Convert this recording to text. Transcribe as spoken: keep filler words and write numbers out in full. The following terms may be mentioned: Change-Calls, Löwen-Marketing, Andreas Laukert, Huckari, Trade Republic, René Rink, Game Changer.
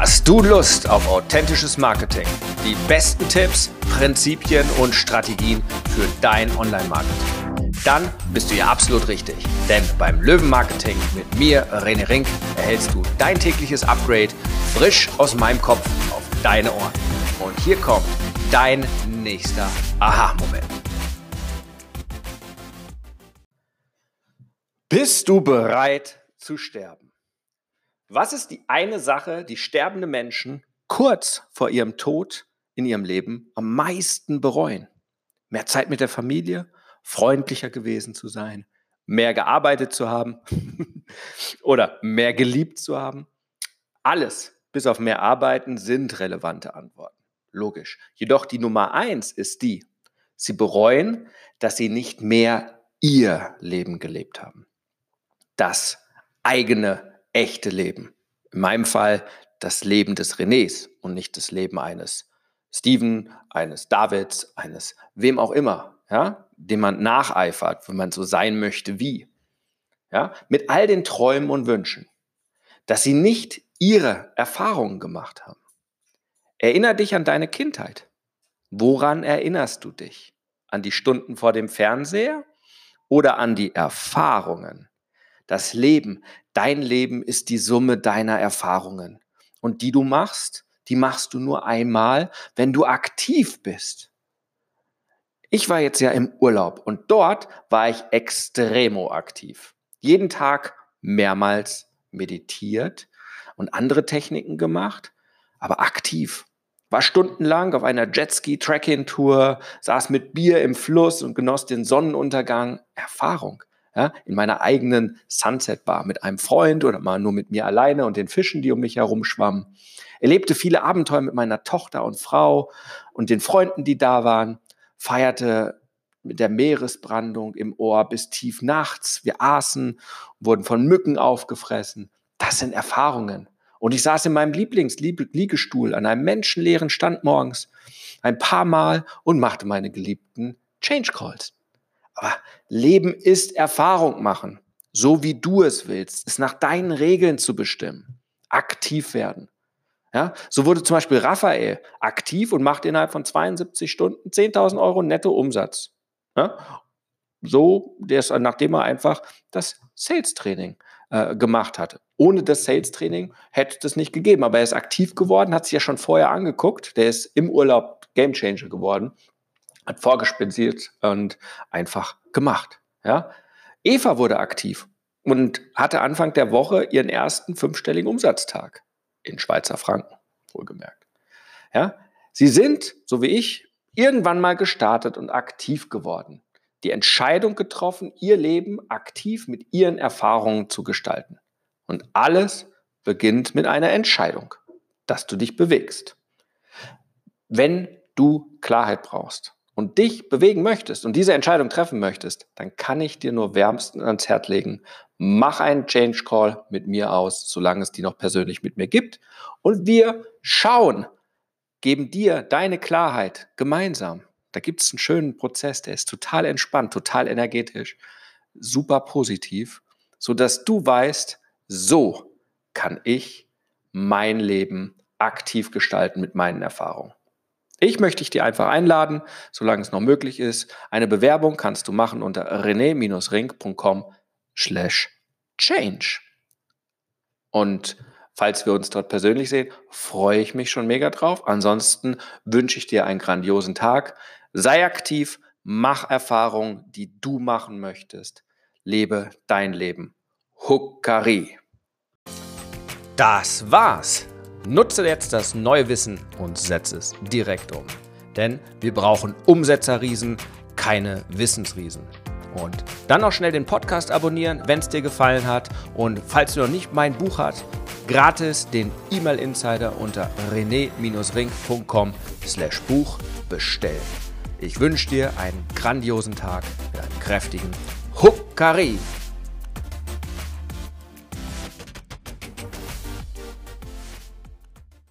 Hast du Lust auf authentisches Marketing? Die besten Tipps, Prinzipien und Strategien für dein Online-Marketing? Dann bist du hier absolut richtig, denn beim Löwen-Marketing mit mir, René Rink, erhältst du dein tägliches Upgrade frisch aus meinem Kopf auf deine Ohren. Und hier kommt dein nächster Aha-Moment. Bist du bereit zu sterben? Was ist die eine Sache, die sterbende Menschen kurz vor ihrem Tod in ihrem Leben am meisten bereuen? Mehr Zeit mit der Familie, freundlicher gewesen zu sein, mehr gearbeitet zu haben oder mehr geliebt zu haben? Alles, bis auf mehr Arbeiten, sind relevante Antworten. Logisch. Jedoch die Nummer eins ist die, sie bereuen, dass sie nicht mehr ihr Leben gelebt haben. Das eigene Leben. Echte Leben. In meinem Fall das Leben des Renés und nicht das Leben eines Steven, eines Davids, eines wem auch immer, ja, dem man nacheifert, wenn man so sein möchte wie. Ja, mit all den Träumen und Wünschen, dass sie nicht ihre Erfahrungen gemacht haben. Erinner dich an deine Kindheit. Woran erinnerst du dich? An die Stunden vor dem Fernseher oder an die Erfahrungen? Das Leben, dein Leben ist die Summe deiner Erfahrungen. Und die du machst, die machst du nur einmal, wenn du aktiv bist. Ich war jetzt ja im Urlaub und dort war ich extremo aktiv. Jeden Tag mehrmals meditiert und andere Techniken gemacht, aber aktiv. War stundenlang auf einer Jetski-Trekking-Tour, saß mit Bier im Fluss und genoss den Sonnenuntergang. Erfahrung. Ja, in meiner eigenen Sunset-Bar mit einem Freund oder mal nur mit mir alleine und den Fischen, die um mich herum schwammen. Erlebte viele Abenteuer mit meiner Tochter und Frau und den Freunden, die da waren. Feierte mit der Meeresbrandung im Ohr bis tief nachts. Wir aßen, wurden von Mücken aufgefressen. Das sind Erfahrungen. Und ich saß in meinem Lieblingsliegestuhl an einem menschenleeren Stand morgens ein paar Mal und machte meine geliebten Change-Calls. Aber Leben ist Erfahrung machen, so wie du es willst, es nach deinen Regeln zu bestimmen, aktiv werden. Ja? So wurde zum Beispiel Raphael aktiv und macht innerhalb von zweiundsiebzig Stunden zehntausend Euro netto Umsatz. Ja? So, des, nachdem er einfach das Sales-Training äh, gemacht hatte. Ohne das Sales-Training hätte es das nicht gegeben, aber er ist aktiv geworden, hat sich ja schon vorher angeguckt, der ist im Urlaub Game Changer geworden. Hat vorgespensiert und einfach gemacht. Ja? Eva wurde aktiv und hatte Anfang der Woche ihren ersten fünfstelligen Umsatztag in Schweizer Franken, wohlgemerkt. Ja? Sie sind, so wie ich, irgendwann mal gestartet und aktiv geworden. Die Entscheidung getroffen, ihr Leben aktiv mit ihren Erfahrungen zu gestalten. Und alles beginnt mit einer Entscheidung, dass du dich bewegst. Wenn du Klarheit brauchst und dich bewegen möchtest und diese Entscheidung treffen möchtest, dann kann ich dir nur wärmstens ans Herz legen, mach einen Change Call mit mir aus, solange es die noch persönlich mit mir gibt. Und wir schauen, geben dir deine Klarheit gemeinsam. Da gibt es einen schönen Prozess, der ist total entspannt, total energetisch, super positiv, sodass du weißt, so kann ich mein Leben aktiv gestalten mit meinen Erfahrungen. Ich möchte dich einfach einladen, solange es noch möglich ist. Eine Bewerbung kannst du machen unter rené dash rink punkt com slash change. Und falls wir uns dort persönlich sehen, freue ich mich schon mega drauf. Ansonsten wünsche ich dir einen grandiosen Tag. Sei aktiv, mach Erfahrungen, die du machen möchtest. Lebe dein Leben. Huckari. Das war's. Nutze jetzt das neue Wissen und setze es direkt um. Denn wir brauchen Umsetzerriesen, keine Wissensriesen. Und dann noch schnell den Podcast abonnieren, wenn es dir gefallen hat. Und falls du noch nicht mein Buch hast, gratis den E-Mail-Insider unter rené dash rink punkt com slash buch bestellen. Ich wünsche dir einen grandiosen Tag mit einem kräftigen Huckari.